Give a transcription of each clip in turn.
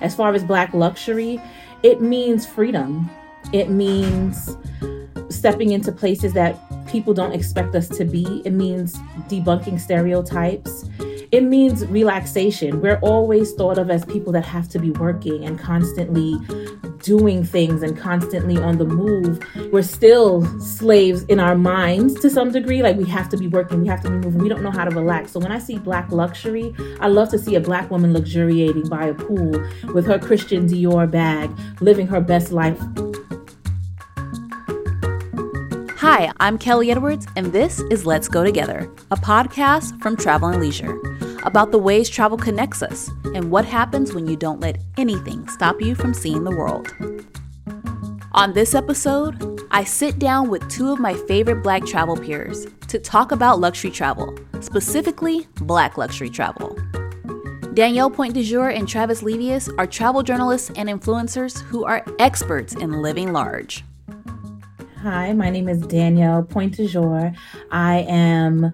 As far as Black luxury, it means freedom. It means stepping into places that people don't expect us to be. It means debunking stereotypes. It means relaxation. We're always thought of as people that have to be working and constantly doing things and constantly on the move. We're still slaves in our minds to some degree. Like, we have to be working, we have to be moving, we don't know how to relax. So when I see Black luxury, I love to see a Black woman luxuriating by a pool with her Christian Dior bag, living her best life. Hi, I'm Kelly Edwards, and this is Let's Go Together, a podcast from Travel and Leisure about the ways travel connects us and what happens when you don't let anything stop you from seeing the world. On this episode, I sit down with two of my favorite Black travel peers to talk about luxury travel, specifically Black luxury travel. Danielle Pointe du Jour and Travis Levius are travel journalists and influencers who are experts in living large. Hi, my name is Danielle Pointe du Jour. I am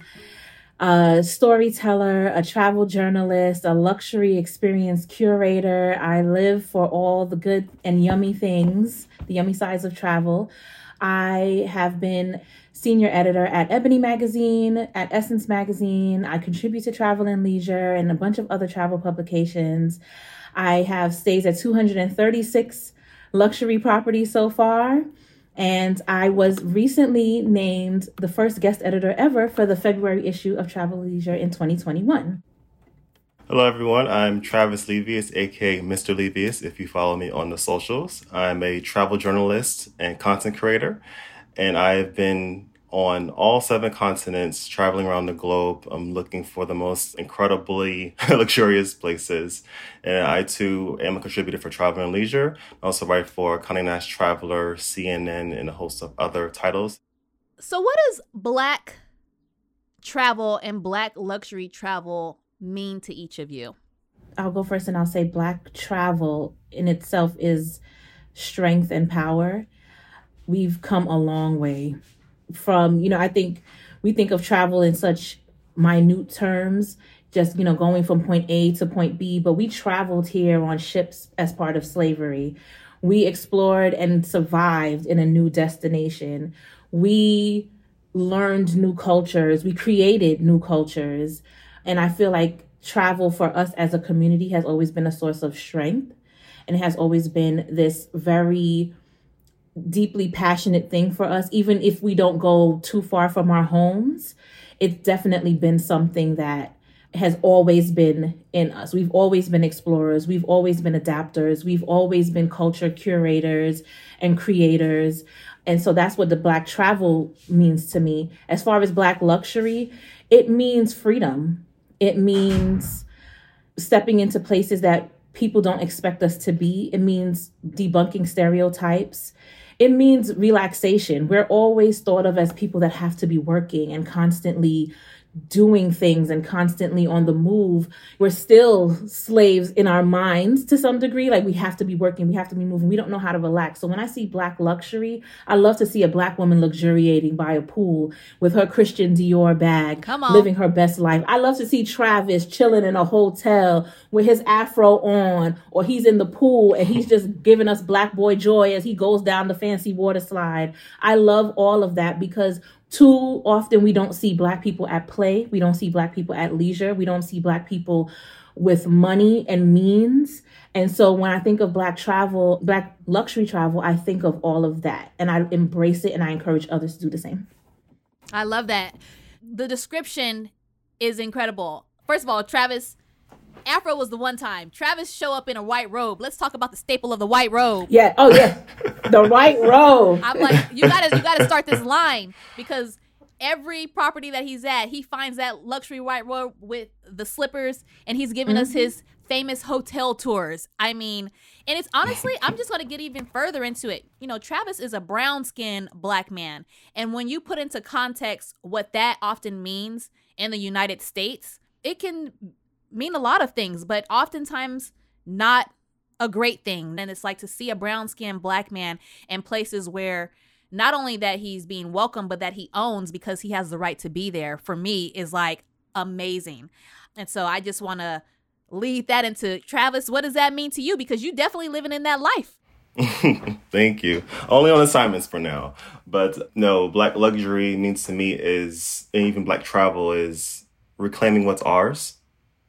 a storyteller, a travel journalist, a luxury experience curator. I live for all the good and yummy things, the yummy sides of travel. I have been senior editor at Ebony Magazine, at Essence Magazine. I contribute to Travel and Leisure and a bunch of other travel publications. I have stays at 236 luxury properties so far. And I was recently named the first guest editor ever for the February issue of Travel Leisure in 2021. Hello, everyone. I'm Travis Levius, a.k.a. Mr. Levius, if you follow me on the socials. I'm a travel journalist and content creator, and I have been on all 7 continents, traveling around the globe. I'm looking for the most incredibly luxurious places. And I, too, am a contributor for Travel and Leisure. I also write for Conde Nast Traveler, CNN, and a host of other titles. So what does Black travel and Black luxury travel mean to each of you? I'll go first, and I'll say Black travel in itself is strength and power. We've come a long way from, I think we think of travel in such minute terms, just, going from point A to point B, but we traveled here on ships as part of slavery. We explored and survived in a new destination. We learned new cultures. We created new cultures. And I feel like travel for us as a community has always been a source of strength, and it has always been this very deeply passionate thing for us. Even if we don't go too far from our homes, it's definitely been something that has always been in us. We've always been explorers. We've always been adapters. We've always been culture curators and creators. And so that's what the Black travel means to me. As far as Black luxury, it means freedom. It means stepping into places that people don't expect us to be. It means debunking stereotypes. It means relaxation. We're always thought of as people that have to be working and constantly doing things and constantly on the move. We're still slaves in our minds to some degree. Like, we have to be working, we have to be moving, we don't know how to relax. So when I see Black luxury, I love to see a Black woman luxuriating by a pool with her Christian Dior bag, living her best life. I love to see Travis chilling in a hotel with his afro on, or he's in the pool and he's just giving us Black boy joy as he goes down the fancy water slide. I love all of that, because too often we don't see Black people at play. We don't see Black people at leisure. We don't see Black people with money and means. And so when I think of Black travel, Black luxury travel, I think of all of that. And I embrace it, and I encourage others to do the same. I love that. The description is incredible. First of all, Travis, afro was the one time. Travis show up in a white robe. Let's talk about the staple of the white robe. Yeah. Oh, yeah. The white robe. I'm like, you gotta start this line, because every property that he's at, he finds that luxury white robe with the slippers, and he's giving us his famous hotel tours. I mean, and it's honestly, I'm just going to get even further into it. You know, Travis is a brown-skinned black man. And when you put into context what that often means in the United States, it can mean a lot of things, but oftentimes not a great thing. And it's like to see a brown-skinned black man in places where not only that he's being welcomed, but that he owns because he has the right to be there, for me is like amazing. And so I just want to lead that into Travis. What does that mean to you? Because you definitely living in that life. Thank you. Only on assignments for now. But no, Black luxury means to me is, and even Black travel is reclaiming what's ours.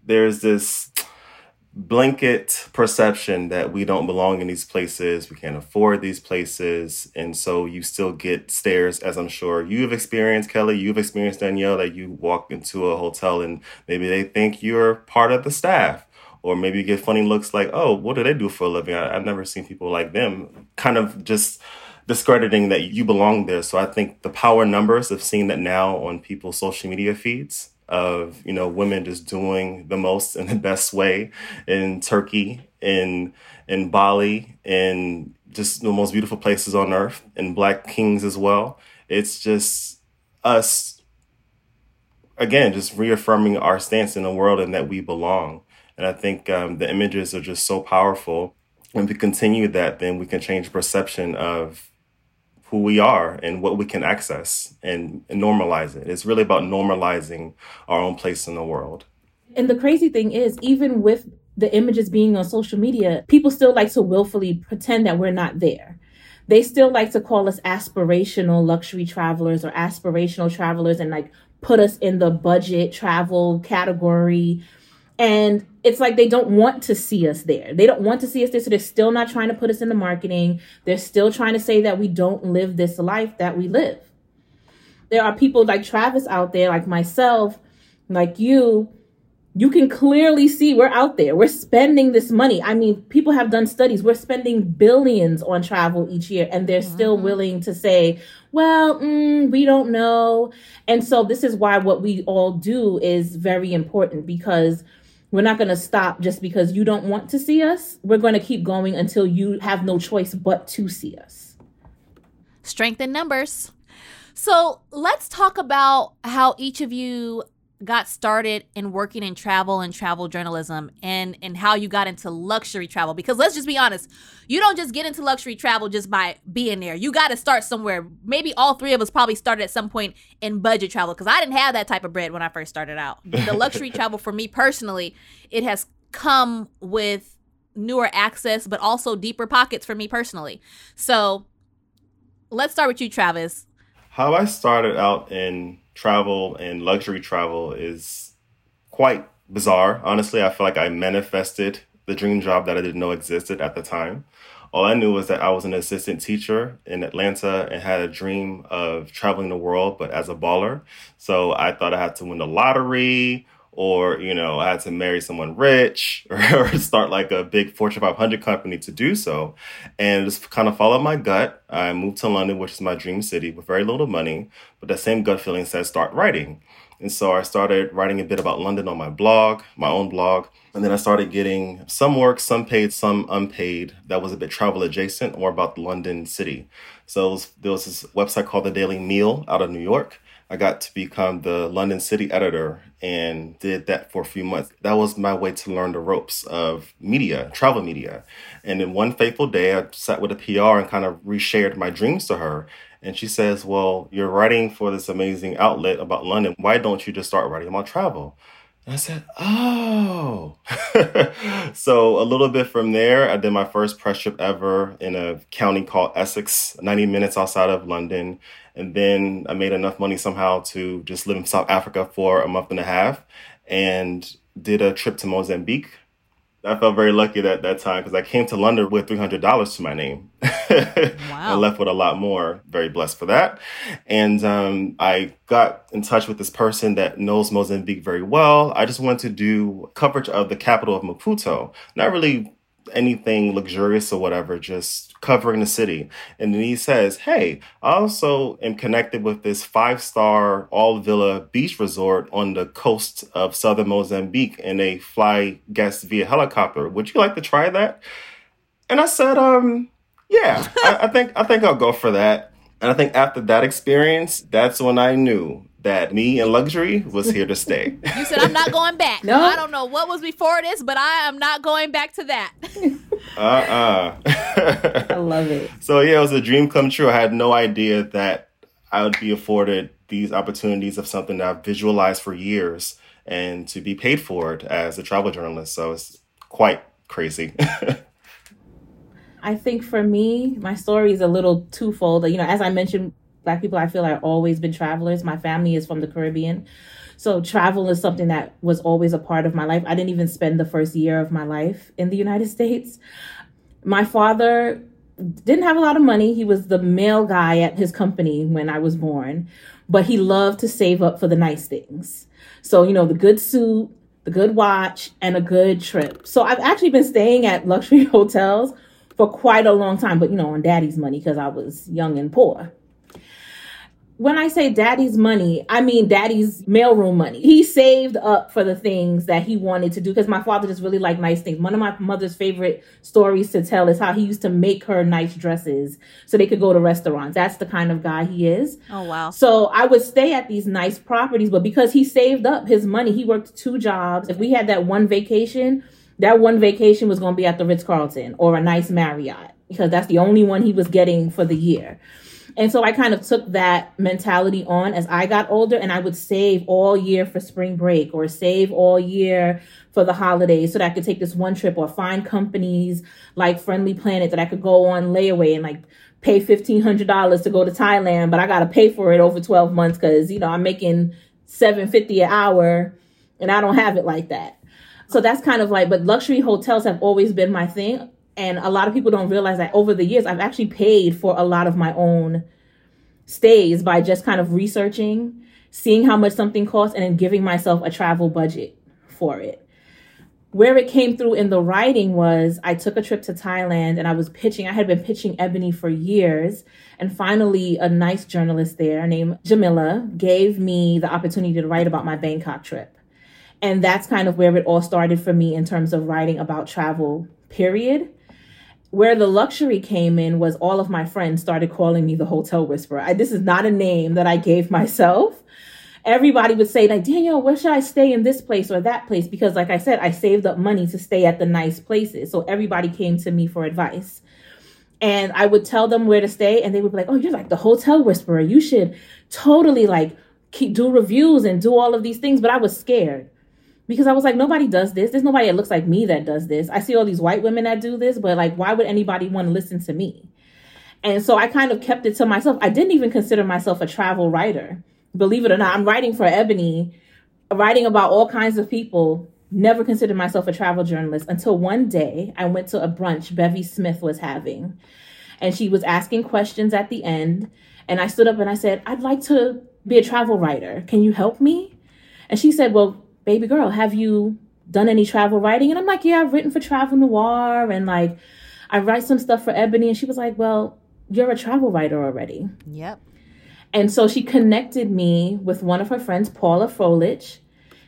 There's this blanket perception that we don't belong in these places, we can't afford these places, and so you still get stares, as I'm sure you've experienced, Kelly, you've experienced, Danielle, that you walk into a hotel and maybe they think you're part of the staff, or maybe you get funny looks like, oh, what do they do for a living? I've never seen people like them, kind of just discrediting that you belong there. So I think the power numbers of seeing that now on people's social media feeds, of, you know, women just doing the most and the best way in Turkey, in Bali, in just the most beautiful places on earth, and Black kings as well. It's just us, again, just reaffirming our stance in the world and that we belong. And I think the images are just so powerful. When we continue that, then we can change perception of who we are and what we can access and normalize it. It's really about normalizing our own place in the world. And the crazy thing is, even with the images being on social media, people still like to willfully pretend that we're not there. They still like to call us aspirational luxury travelers or aspirational travelers and like put us in the budget travel category. And it's like they don't want to see us there. They don't want to see us there. So they're still not trying to put us in the marketing. They're still trying to say that we don't live this life that we live. There are people like Travis out there, like myself, like you. You can clearly see we're out there. We're spending this money. I mean, people have done studies. We're spending billions on travel each year, and they're still willing to say, well, we don't know. And so this is why what we all do is very important, because we're not going to stop just because you don't want to see us. We're going to keep going until you have no choice but to see us. Strength in numbers. So let's talk about how each of you got started in working in travel and travel journalism, and how you got into luxury travel. Because let's just be honest, you don't just get into luxury travel just by being there. You got to start somewhere. Maybe all three of us probably started at some point in budget travel, because I didn't have that type of bread when I first started out. The luxury travel for me personally, it has come with newer access, but also deeper pockets for me personally. So let's start with you, Travis. How I started out in travel and luxury travel is quite bizarre. Honestly, I feel like I manifested the dream job that I didn't know existed at the time. All I knew was that I was an assistant teacher in Atlanta and had a dream of traveling the world, but as a baller. So I thought I had to win the lottery, or, you know, I had to marry someone rich, or start like a big Fortune 500 company to do so. And just kind of followed my gut. I moved to London, which is my dream city, with very little money. But that same gut feeling says start writing. And so I started writing a bit about London on my blog, my own blog. And then I started getting some work, some paid, some unpaid, that was a bit travel adjacent or about London city. So there was this website called The Daily Meal out of New York. I got to become the London city editor and did that for a few months. That was my way to learn the ropes of media, travel media. And then one fateful day, I sat with a PR and kind of reshared my dreams to her. And she says, well, you're writing for this amazing outlet about London. Why don't you just start writing about travel? And I said, oh. So a little bit from there, I did my first press trip ever in a county called Essex, 90 minutes outside of London. And then I made enough money somehow to just live in South Africa for a month and a half and did a trip to Mozambique. I felt very lucky at that time because I came to London with $300 to my name. Wow. I left with a lot more. Very blessed for that. And I got in touch with this person that knows Mozambique very well. I just wanted to do coverage of the capital of Maputo. Not really anything luxurious or whatever, just covering the city. And then he says, hey, I also am connected with this 5-star all-villa beach resort on the coast of southern Mozambique, and they fly guests via helicopter. Would you like to try that? And I said, yeah, I think I'll go for that. And I think after that experience, that's when I knew that me and luxury was here to stay. You said, I'm not going back. No. I don't know what was before this, but I am not going back to that. I love it. So, yeah, it was a dream come true. I had no idea that I would be afforded these opportunities of something that I've visualized for years and to be paid for it as a travel journalist. So it's quite crazy. I think for me, my story is a little twofold. You know, as I mentioned, Black people, I feel, have always been travelers. My family is from the Caribbean. So travel is something that was always a part of my life. I didn't even spend the first year of my life in the United States. My father didn't have a lot of money. He was the mail guy at his company when I was born, but he loved to save up for the nice things. So, you know, the good suit, the good watch, and a good trip. So I've actually been staying at luxury hotels for quite a long time, but, you know, on daddy's money because I was young and poor. When I say daddy's money, I mean daddy's mailroom money. He saved up for the things that he wanted to do because my father just really liked nice things. One of my mother's favorite stories to tell is how he used to make her nice dresses so they could go to restaurants. That's the kind of guy he is. Oh, wow. So I would stay at these nice properties, but because he saved up his money, he worked 2 jobs. If we had that one vacation was going to be at the Ritz-Carlton or a nice Marriott because that's the only one he was getting for the year. And so I kind of took that mentality on as I got older, and I would save all year for spring break or save all year for the holidays so that I could take this one trip or find companies like Friendly Planet that I could go on layaway and like pay $1,500 to go to Thailand, but I got to pay for it over 12 months because, you know, I'm making $7.50 an hour and I don't have it like that. So that's kind of like, but luxury hotels have always been my thing. And a lot of people don't realize that over the years, I've actually paid for a lot of my own stays by just kind of researching, seeing how much something costs, and then giving myself a travel budget for it. Where it came through in the writing was I took a trip to Thailand and I had been pitching Ebony for years. And finally, a nice journalist there named Jamila gave me the opportunity to write about my Bangkok trip. And that's kind of where it all started for me in terms of writing about travel, period. Where the luxury came in was all of my friends started calling me the Hotel Whisperer. This is not a name that I gave myself. Everybody would say, like, Danielle, where should I stay in this place or that place? Because like I said, I saved up money to stay at the nice places. So everybody came to me for advice. And I would tell them where to stay. And they would be like, oh, you're like the Hotel Whisperer. You should totally like do reviews and do all of these things. But I was scared. Because I was like, nobody does this. There's nobody that looks like me that does this. I see all these white women that do this, but like, why would anybody want to listen to me? And so I kind of kept it to myself. I didn't even consider myself a travel writer. Believe it or not, I'm writing for Ebony, writing about all kinds of people. Never considered myself a travel journalist until one day I went to a brunch Bevy Smith was having. And she was asking questions at the end. And I stood up and I said, I'd like to be a travel writer. Can you help me? And she said, well, baby girl, have you done any travel writing? And I'm like, yeah, I've written for Travel Noir and like I write some stuff for Ebony. And she was like, well, you're a travel writer already. Yep. And so she connected me with one of her friends, Paula Frolich.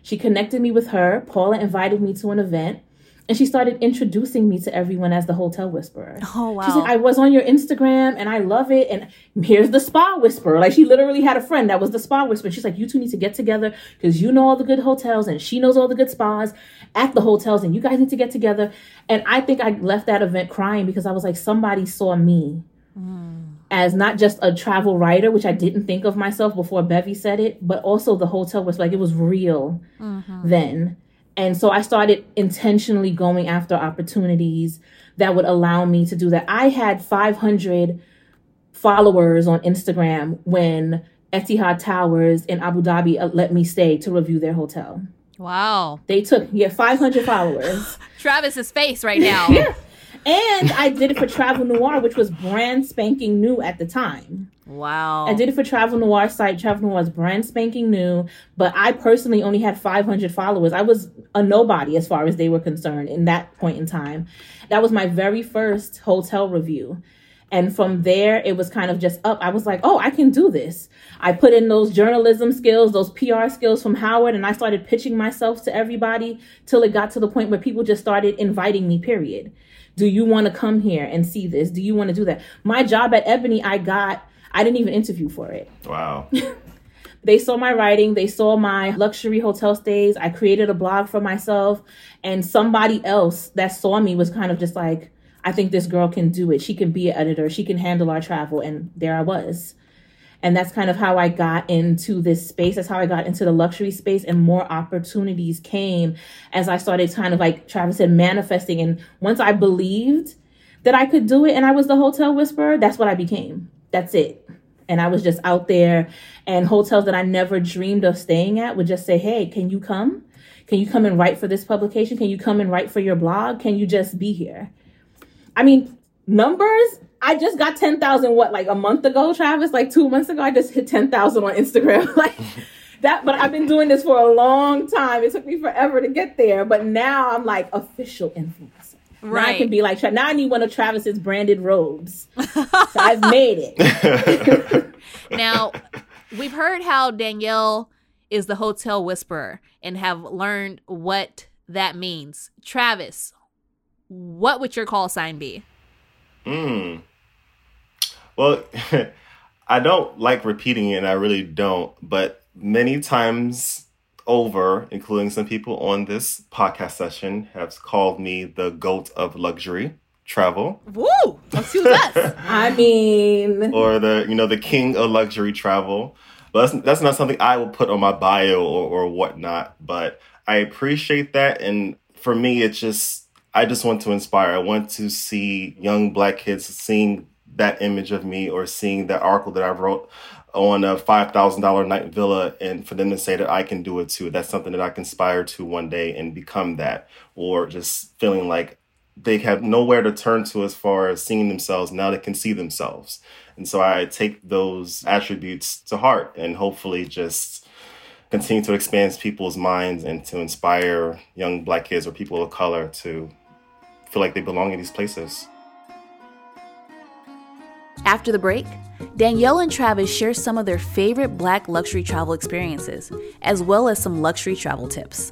She connected me with her. Paula invited me to an event and she started introducing me to everyone as the Hotel Whisperer. Oh, wow. She said, I was on your Instagram and I love it. And here's the Spa Whisperer. Like, she literally had a friend that was the Spa Whisperer. She's like, you two need to get together because you know all the good hotels and she knows all the good spas at the hotels and you guys need to get together. And I think I left that event crying because I was like, somebody saw me as not just a travel writer, which I didn't think of myself before Bevy said it, but also the Hotel Whisperer. Like, it was real then. And so I started intentionally going after opportunities that would allow me to do that. I had 500 followers on Instagram when Etihad Towers in Abu Dhabi let me stay to review their hotel. Wow. They took, 500 followers. Travis's face right now. And I did it for Travel Noir, which was brand spanking new at the time. Wow. I did it for Travel Noir's site. Travel Noir's brand spanking new, but I personally only had 500 followers. I was a nobody as far as they were concerned in that point in time. That was my very first hotel review. And from there, it was kind of just up. I was like, oh, I can do this. I put in those journalism skills, those PR skills from Howard, and I started pitching myself to everybody till it got to the point where people just started inviting me, period. Do you want to come here and see this? Do you want to do that? My job at Ebony, I didn't even interview for it. Wow. They saw my writing. They saw my luxury hotel stays. I created a blog for myself. And somebody else that saw me was kind of just like, I think this girl can do it. She can be an editor. She can handle our travel. And there I was. And that's kind of how I got into this space. That's how I got into the luxury space. And more opportunities came as I started kind of, like Travis said, manifesting. And once I believed that I could do it and I was the hotel whisperer, that's what I became. That's it. And I was just out there, and hotels that I never dreamed of staying at would just say, hey, can you come? Can you come and write for this publication? Can you come and write for your blog? Can you just be here? I mean, numbers, I just got 10,000, like a month ago, Travis? Like 2 months ago, I just hit 10,000 on Instagram. Like that, but I've been doing this for a long time. It took me forever to get there, but now I'm like official influencer. Right. Now I can be like, now I need one of Travis's branded robes. So I've made it. Now, we've heard how Danielle is the hotel whisperer and have learned what that means. Travis, what would your call sign be? Well, I don't like repeating it, and I really don't. But many times over, including some people on this podcast session, have called me the GOAT of luxury travel. Woo! Let's do this. I mean, or the king of luxury travel. But that's not something I would put on my bio or whatnot. But I appreciate that, and for me, it's just, I just want to inspire. I want to see young Black kids seeing that image of me or seeing that article that I wrote on a $5,000 night villa, and for them to say that I can do it too. That's something that I can aspire to one day and become that, or just feeling like they have nowhere to turn to as far as seeing themselves. Now they can see themselves. And so I take those attributes to heart and hopefully just continue to expand people's minds and to inspire young Black kids or people of color to feel like they belong in these places. After the break, Danielle and Travis share some of their favorite Black luxury travel experiences, as well as some luxury travel tips.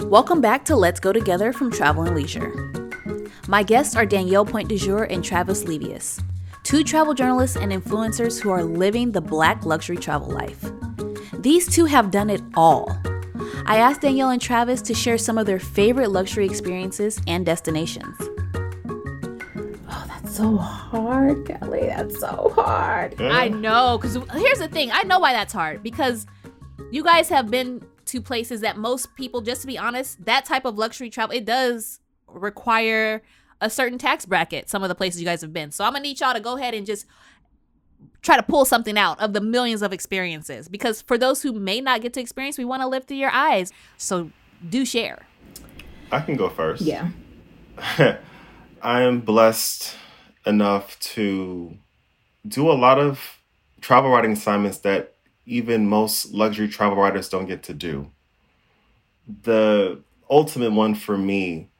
Welcome back to Let's Go Together from Travel and Leisure. My guests are Danielle Pointe du Jour and Travis Levius, two travel journalists and influencers who are living the Black luxury travel life. These two have done it all. I asked Danielle and Travis to share some of their favorite luxury experiences and destinations. Oh, that's so hard, Kelly. That's so hard. I know, because here's the thing. I know why that's hard, because you guys have been to places that most people, just to be honest, that type of luxury travel, it does require a certain tax bracket, some of the places you guys have been. So I'm gonna need y'all to go ahead and just try to pull something out of the millions of experiences, because for those who may not get to experience, we want to live through your eyes. So do share. I can go first. Yeah. I am blessed enough to do a lot of travel writing assignments that even most luxury travel writers don't get to do. The ultimate one for me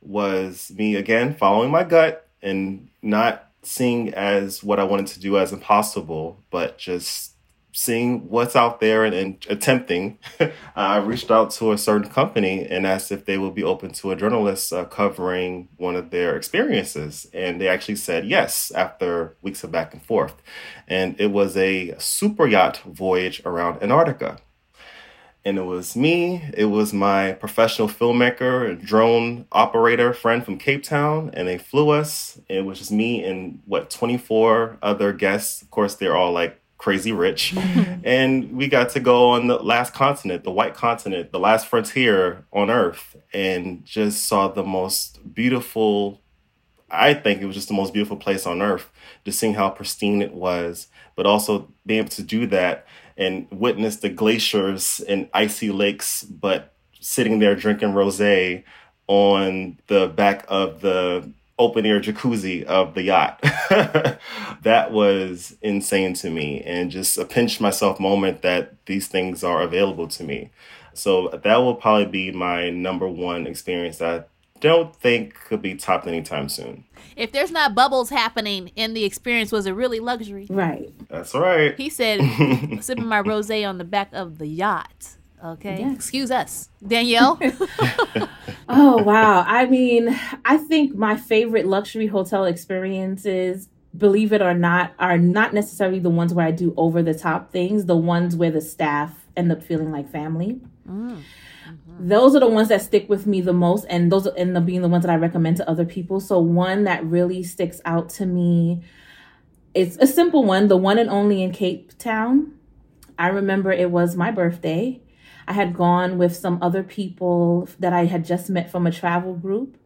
was me, again, following my gut and not seeing as what I wanted to do as impossible, but just seeing what's out there and attempting. I reached out to a certain company and asked if they would be open to a journalist covering one of their experiences. And they actually said yes after weeks of back and forth. And it was a super yacht voyage around Antarctica. And it was me, it was my professional filmmaker, drone operator friend from Cape Town, and they flew us. It was just me and, 24 other guests. Of course, they're all, crazy rich. And we got to go on the last continent, the white continent, the last frontier on Earth, and just saw the most beautiful, I think it was just the most beautiful place on Earth, just seeing how pristine it was, but also being able to do that and witness the glaciers and icy lakes, but sitting there drinking rosé on the back of the open-air jacuzzi of the yacht. That was insane to me, and just a pinch-myself moment that these things are available to me. So that will probably be my number one experience that I don't think could be topped anytime soon. If there's not bubbles happening in the experience, was it really luxury? Right. That's right. He said, sipping my rosé on the back of the yacht. Okay. Yeah. Excuse us. Danielle? Oh, wow. I mean, I think my favorite luxury hotel experiences, believe it or not, are not necessarily the ones where I do over-the-top things, the ones where the staff end up feeling like family. Mm. Mm-hmm. Those are the ones that stick with me the most, and those end up being the ones that I recommend to other people. So one that really sticks out to me, it's a simple one, the one and only in Cape Town. I remember it was my birthday. I had gone with some other people that I had just met from a travel group.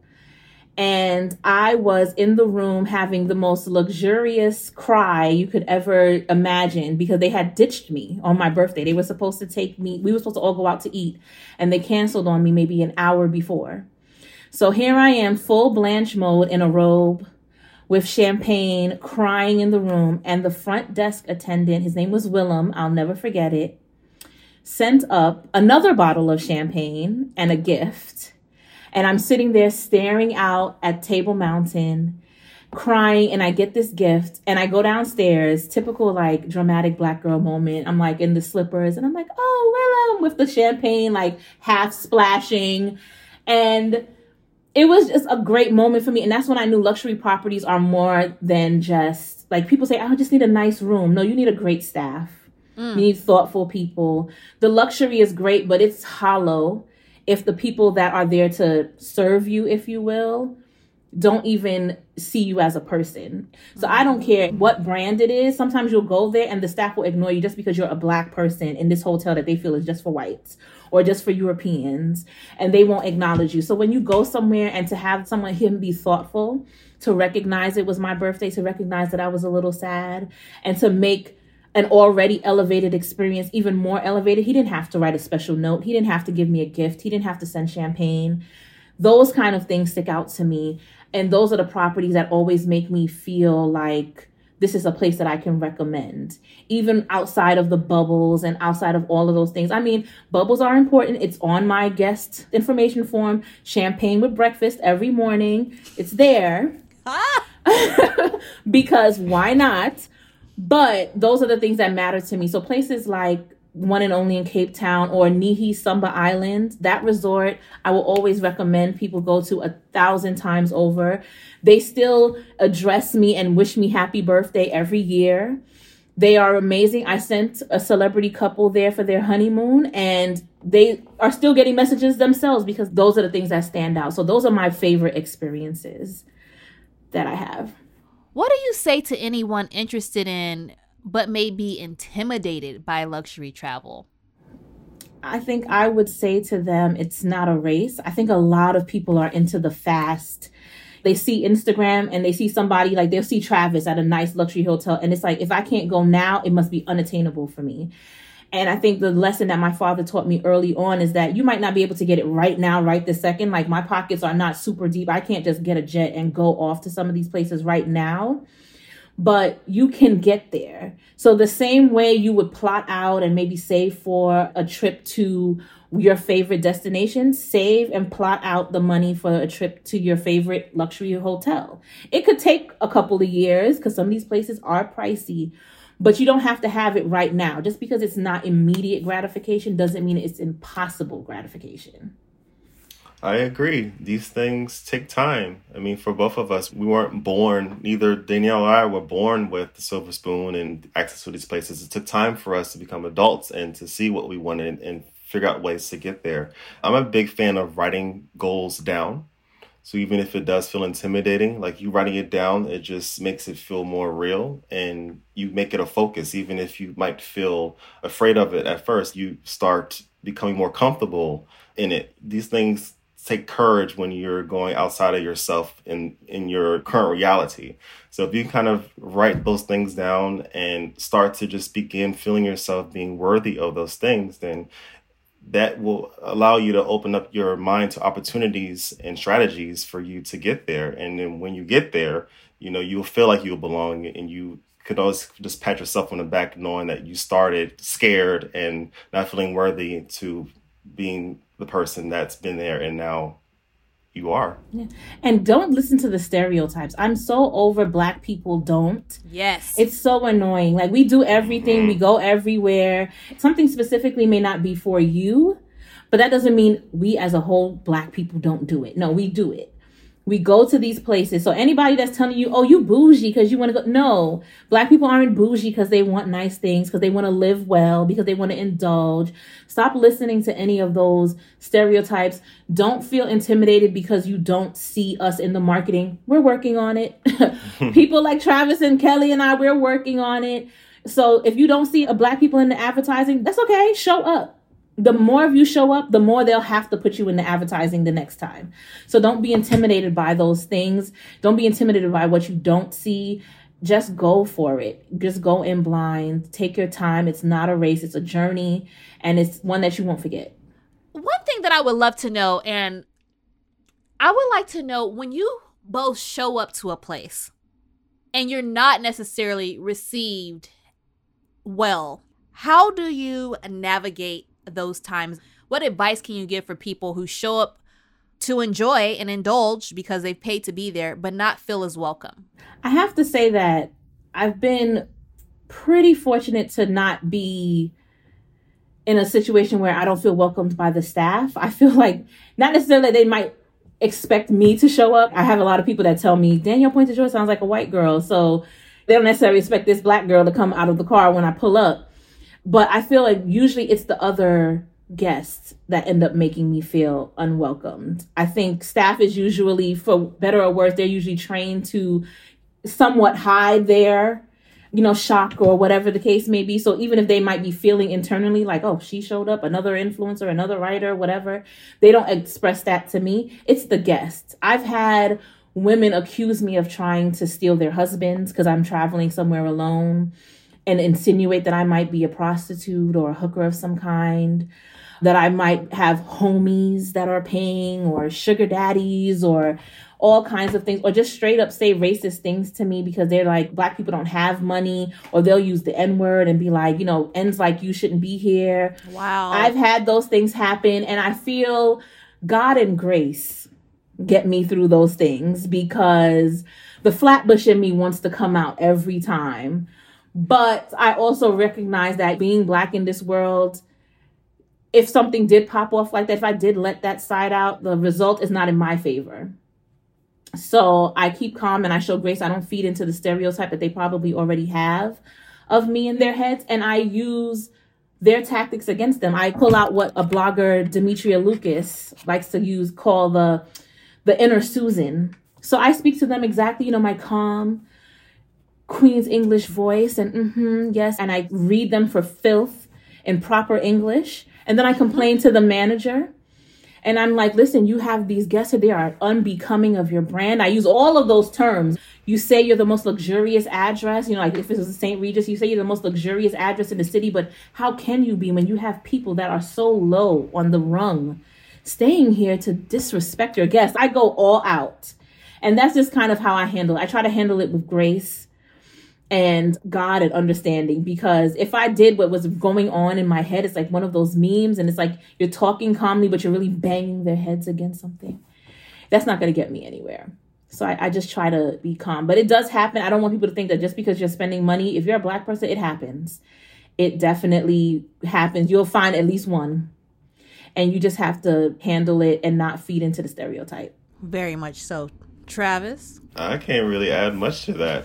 And I was in the room having the most luxurious cry you could ever imagine, because they had ditched me on my birthday. They were supposed to take me. We were supposed to all go out to eat, and they canceled on me maybe an hour before. So here I am, full Blanche mode in a robe with champagne, crying in the room. And the front desk attendant, his name was Willem, I'll never forget it, sent up another bottle of champagne and a gift. And I'm sitting there staring out at Table Mountain, crying, and I get this gift. And I go downstairs, typical, dramatic Black girl moment. I'm, in the slippers, and I'm like, oh, Willem, with the champagne, half splashing. And it was just a great moment for me. And that's when I knew luxury properties are more than just, people say, I just need a nice room. No, you need a great staff. Mm. You need thoughtful people. The luxury is great, but it's hollow if the people that are there to serve you, if you will, don't even see you as a person. So I don't care what brand it is. Sometimes you'll go there and the staff will ignore you just because you're a Black person in this hotel that they feel is just for whites or just for Europeans, and they won't acknowledge you. So when you go somewhere and to have someone be thoughtful, to recognize it was my birthday, to recognize that I was a little sad, and to make an already elevated experience even more elevated. He didn't have to write a special note. He didn't have to give me a gift. He didn't have to send champagne. Those kind of things stick out to me. And those are the properties that always make me feel like this is a place that I can recommend, even outside of the bubbles and outside of all of those things. I mean, bubbles are important. It's on my guest information form, champagne with breakfast every morning. It's there. Because why not? But those are the things that matter to me. So places like One and Only in Cape Town or Nihi Sumba Island, that resort, I will always recommend people go to 1,000 times over. They still address me and wish me happy birthday every year. They are amazing. I sent a celebrity couple there for their honeymoon, and they are still getting messages themselves because those are the things that stand out. So those are my favorite experiences that I have. What do you say to anyone interested in but may be intimidated by luxury travel? I think I would say to them, it's not a race. I think a lot of people are into the fast. They see Instagram and they see somebody, they'll see Travis at a nice luxury hotel. And it's if I can't go now, it must be unattainable for me. And I think the lesson that my father taught me early on is that you might not be able to get it right now, right this second. My pockets are not super deep. I can't just get a jet and go off to some of these places right now. But you can get there. So the same way you would plot out and maybe save for a trip to your favorite destination, save and plot out the money for a trip to your favorite luxury hotel. It could take a couple of years because some of these places are pricey. But you don't have to have it right now. Just because it's not immediate gratification doesn't mean it's impossible gratification. I agree. These things take time. I mean, for both of us, we weren't born, neither Danielle or I were born with the silver spoon and access to these places. It took time for us to become adults and to see what we wanted and figure out ways to get there. I'm a big fan of writing goals down. So even if it does feel intimidating, like you writing it down, it just makes it feel more real and you make it a focus. Even if you might feel afraid of it at first, you start becoming more comfortable in it. These things take courage when you're going outside of yourself in your current reality. So if you kind of write those things down and start to just begin feeling yourself being worthy of those things, then that will allow you to open up your mind to opportunities and strategies for you to get there. And then when you get there, you know, you'll feel like you'll belong, and you could always just pat yourself on the back knowing that you started scared and not feeling worthy to being the person that's been there and now you are. Yeah. And don't listen to the stereotypes. I'm so over Black people don't. Yes. It's so annoying. Like, we do everything. Mm-hmm. We go everywhere. Something specifically may not be for you, but that doesn't mean we as a whole Black people don't do it. No, we do it. We go to these places. So anybody that's telling you, oh, you bougie because you want to go. No, Black people aren't bougie because they want nice things, because they want to live well, because they want to indulge. Stop listening to any of those stereotypes. Don't feel intimidated because you don't see us in the marketing. We're working on it. People like Travis and Kelly and I, we're working on it. So if you don't see a Black people in the advertising, that's okay. Show up. The more of you show up, the more they'll have to put you in the advertising the next time. So don't be intimidated by those things. Don't be intimidated by what you don't see. Just go for it. Just go in blind. Take your time. It's not a race. It's a journey. And it's one that you won't forget. One thing that I would love to know, and I would like to know, when you both show up to a place and you're not necessarily received well, how do you navigate those times? What advice can you give for people who show up to enjoy and indulge because they've paid to be there, but not feel as welcome? I have to say that I've been pretty fortunate to not be in a situation where I don't feel welcomed by the staff. I feel like, not necessarily that they might expect me to show up. I have a lot of people that tell me, Danielle Pointe du Jour sounds like a white girl, so they don't necessarily expect this Black girl to come out of the car when I pull up. But I feel like usually it's the other guests that end up making me feel unwelcomed. I think staff is usually, for better or worse, they're usually trained to somewhat hide their, you know, shock or whatever the case may be. So even if they might be feeling internally like, oh, she showed up, another influencer, another writer, whatever, they don't express that to me. It's the guests. I've had women accuse me of trying to steal their husbands because I'm traveling somewhere alone, and insinuate that I might be a prostitute or a hooker of some kind, that I might have homies that are paying or sugar daddies or all kinds of things, or just straight up say racist things to me because they're like, Black people don't have money, or they'll use the N-word and be like, you know, N's like you shouldn't be here. Wow. I've had those things happen, and I feel God and grace get me through those things because the Flatbush in me wants to come out every time. But I also recognize that being Black in this world, if something did pop off like that, if I did let that side out, the result is not in my favor. So I keep calm and I show grace. I don't feed into the stereotype that they probably already have of me in their heads. And I use their tactics against them. I pull out what a blogger, Demetria Lucas, likes to use, call the inner Susan. So I speak to them exactly, you know, my calm Queen's English voice and yes. And I read them for filth in proper English. And then I complain to the manager and I'm like, listen, you have these guests here. They are unbecoming of your brand. I use all of those terms. You say you're the most luxurious address. You know, like if it was St. Regis, you say you're the most luxurious address in the city. But how can you be when you have people that are so low on the rung staying here to disrespect your guests? I go all out. And that's just kind of how I handle it. I try to handle it with grace and God and understanding, because if I did what was going on in my head, it's like one of those memes and it's like you're talking calmly, but you're really banging their heads against something. That's not going to get me anywhere. So I just try to be calm, but it does happen. I don't want people to think that just because you're spending money, if you're a Black person, it happens. It definitely happens. You'll find at least one, and you just have to handle it and not feed into the stereotype. Very much so. Travis? I can't really add much to that.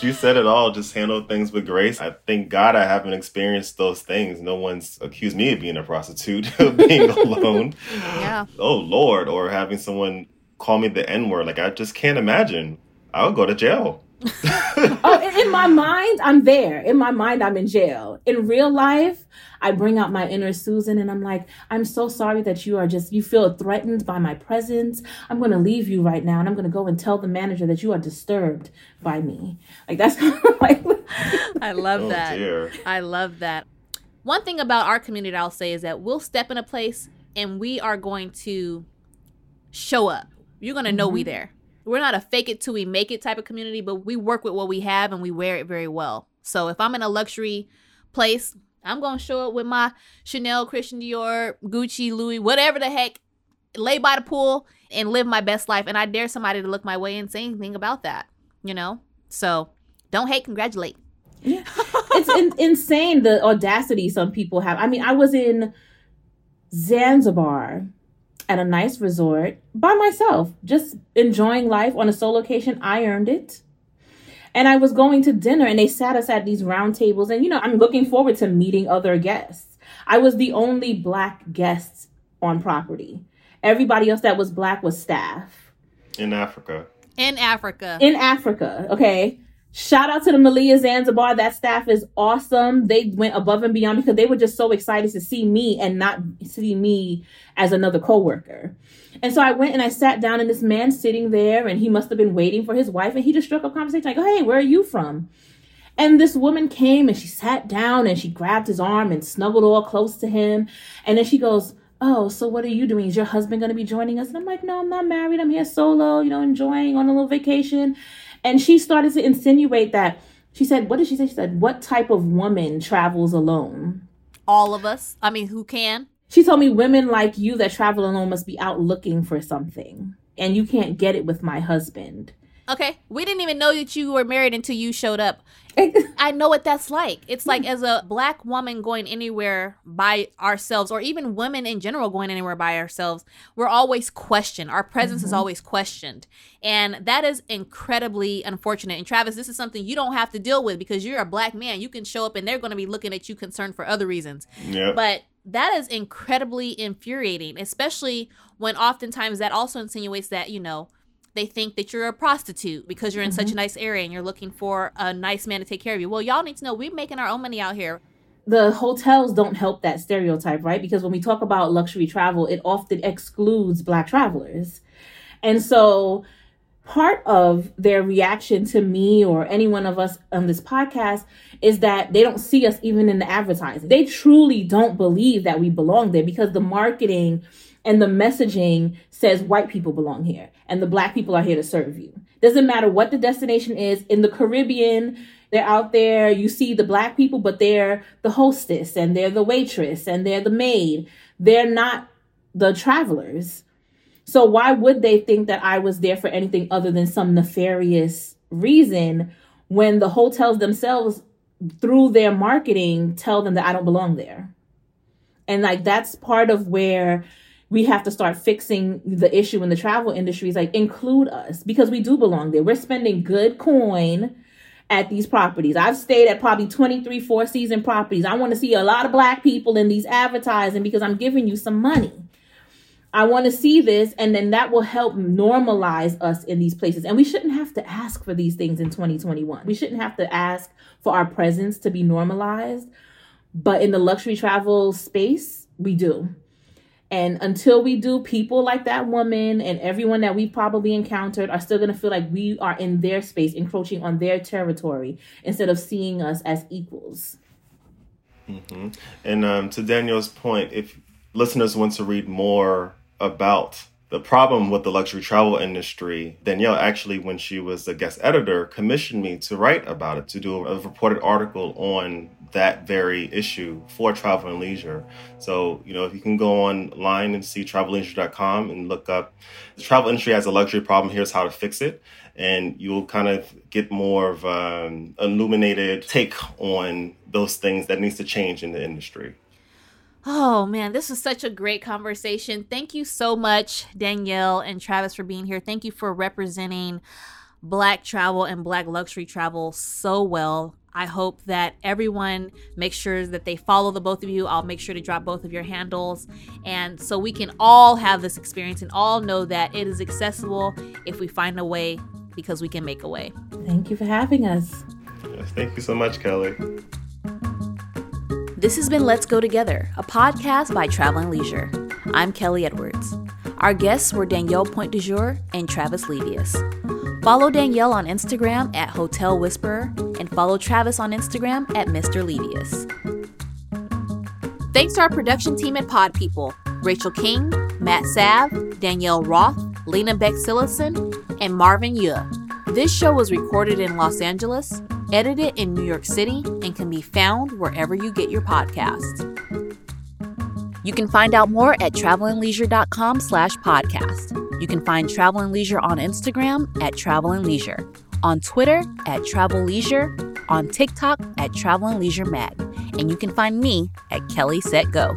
She said it all. Just handle things with grace. I thank God I haven't experienced those things. No one's accused me of being a prostitute, of being alone. Yeah. Oh, Lord. Or having someone call me the N-word. Like, I just can't imagine. I would go to jail. Oh, in my mind, I'm there. In my mind, I'm in jail. In real life, I bring out my inner Susan and I'm like, I'm so sorry that you feel threatened by my presence. I'm going to leave you right now and I'm going to go and tell the manager that you are disturbed by me. Like, that's kind of like... I love that. Dear. I love that. One thing about our community I'll say is that we'll step in a place and we are going to show up. You're going to know we there. We're not a fake it till we make it type of community, but we work with what we have and we wear it very well. So if I'm in a luxury place, I'm going to show up with my Chanel, Christian Dior, Gucci, Louis, whatever the heck, lay by the pool and live my best life. And I dare somebody to look my way and say anything about that, you know? So don't hate, congratulate. Yeah. It's insane the audacity some people have. I mean, I was in Zanzibar at a nice resort by myself, just enjoying life on a solo location. I earned it. And I was going to dinner and they sat us at these round tables. And, you know, I'm looking forward to meeting other guests. I was the only Black guest on property. Everybody else that was Black was staff. In Africa. Okay. Shout out to the Malia Zanzibar. That staff is awesome. They went above and beyond because they were just so excited to see me and not see me as another coworker. And so I went and I sat down and this man's sitting there and he must have been waiting for his wife and he just struck up conversation. I go, hey, where are you from? And this woman came and she sat down and she grabbed his arm and snuggled all close to him. And then she goes, oh, so what are you doing? Is your husband going to be joining us? And I'm like, no, I'm not married. I'm here solo, you know, enjoying on a little vacation. And she started to insinuate that, she said, what did she say? She said, what type of woman travels alone? All of us. I mean, who can? She told me women like you that travel alone must be out looking for something. And you can't get it with my husband. Okay. We didn't even know that you were married until you showed up. I know what that's like. It's like as a Black woman going anywhere by ourselves, or even women in general going anywhere by ourselves, we're always questioned. Our presence is always questioned. And that is incredibly unfortunate. And Travis, this is something you don't have to deal with because you're a Black man. You can show up and they're going to be looking at you concerned for other reasons. Yep. But that is incredibly infuriating, especially when oftentimes that also insinuates that, you know, they think that you're a prostitute because you're in such a nice area and you're looking for a nice man to take care of you. Well, y'all need to know we're making our own money out here. The hotels don't help that stereotype, right? Because when we talk about luxury travel, it often excludes Black travelers. And so part of their reaction to me or any one of us on this podcast is that they don't see us even in the advertising. They truly don't believe that we belong there because the marketing and the messaging says white people belong here and the Black people are here to serve you. Doesn't matter what the destination is. In the Caribbean, they're out there. You see the Black people, but they're the hostess and they're the waitress and they're the maid. They're not the travelers. So why would they think that I was there for anything other than some nefarious reason when the hotels themselves, through their marketing, tell them that I don't belong there? And like, that's part of where we have to start fixing the issue in the travel industry is like, include us because we do belong there. We're spending good coin at these properties. I've stayed at probably 23 four-season properties. I want to see a lot of Black people in these advertising because I'm giving you some money. I want to see this. And then that will help normalize us in these places. And we shouldn't have to ask for these things in 2021. We shouldn't have to ask for our presence to be normalized. But in the luxury travel space, we do. And until we do, people like that woman and everyone that we probably encountered are still going to feel like we are in their space, encroaching on their territory instead of seeing us as equals. Mm-hmm. And to Danielle's point, if listeners want to read more about the problem with the luxury travel industry, Danielle actually, when she was the guest editor, commissioned me to write about it, to do a reported article on that very issue for Travel and Leisure. So, you know, if you can go online and see travelandleisure.com and look up the travel industry has a luxury problem, here's how to fix it. And you'll kind of get more of an illuminated take on those things that needs to change in the industry. Oh, man, this was such a great conversation. Thank you so much, Danielle and Travis, for being here. Thank you for representing Black travel and Black luxury travel so well. I hope that everyone makes sure that they follow the both of you. I'll make sure to drop both of your handles. And so we can all have this experience and all know that it is accessible if we find a way, because we can make a way. Thank you for having us. Yes, thank you so much, Kelly. This has been Let's Go Together, a podcast by Travel and Leisure. I'm Kelly Edwards. Our guests were Danielle Pointe du Jour and Travis Levius. Follow Danielle on Instagram at Hotel Whisperer and follow Travis on Instagram at Mr. Levius. Thanks to our production team at Pod People, Rachel King, Matt Sav, Danielle Roth, Lena Beck-Sillison, and Marvin Yeh. This show was recorded in Los Angeles, edited in New York City, and can be found wherever you get your podcasts. You can find out more at travelandleisure.com/podcast. You can find Travel and Leisure on Instagram at Travel and Leisure, on Twitter at Travel Leisure, on TikTok at Travel and Leisure Mag, and you can find me at Kelly Set Go.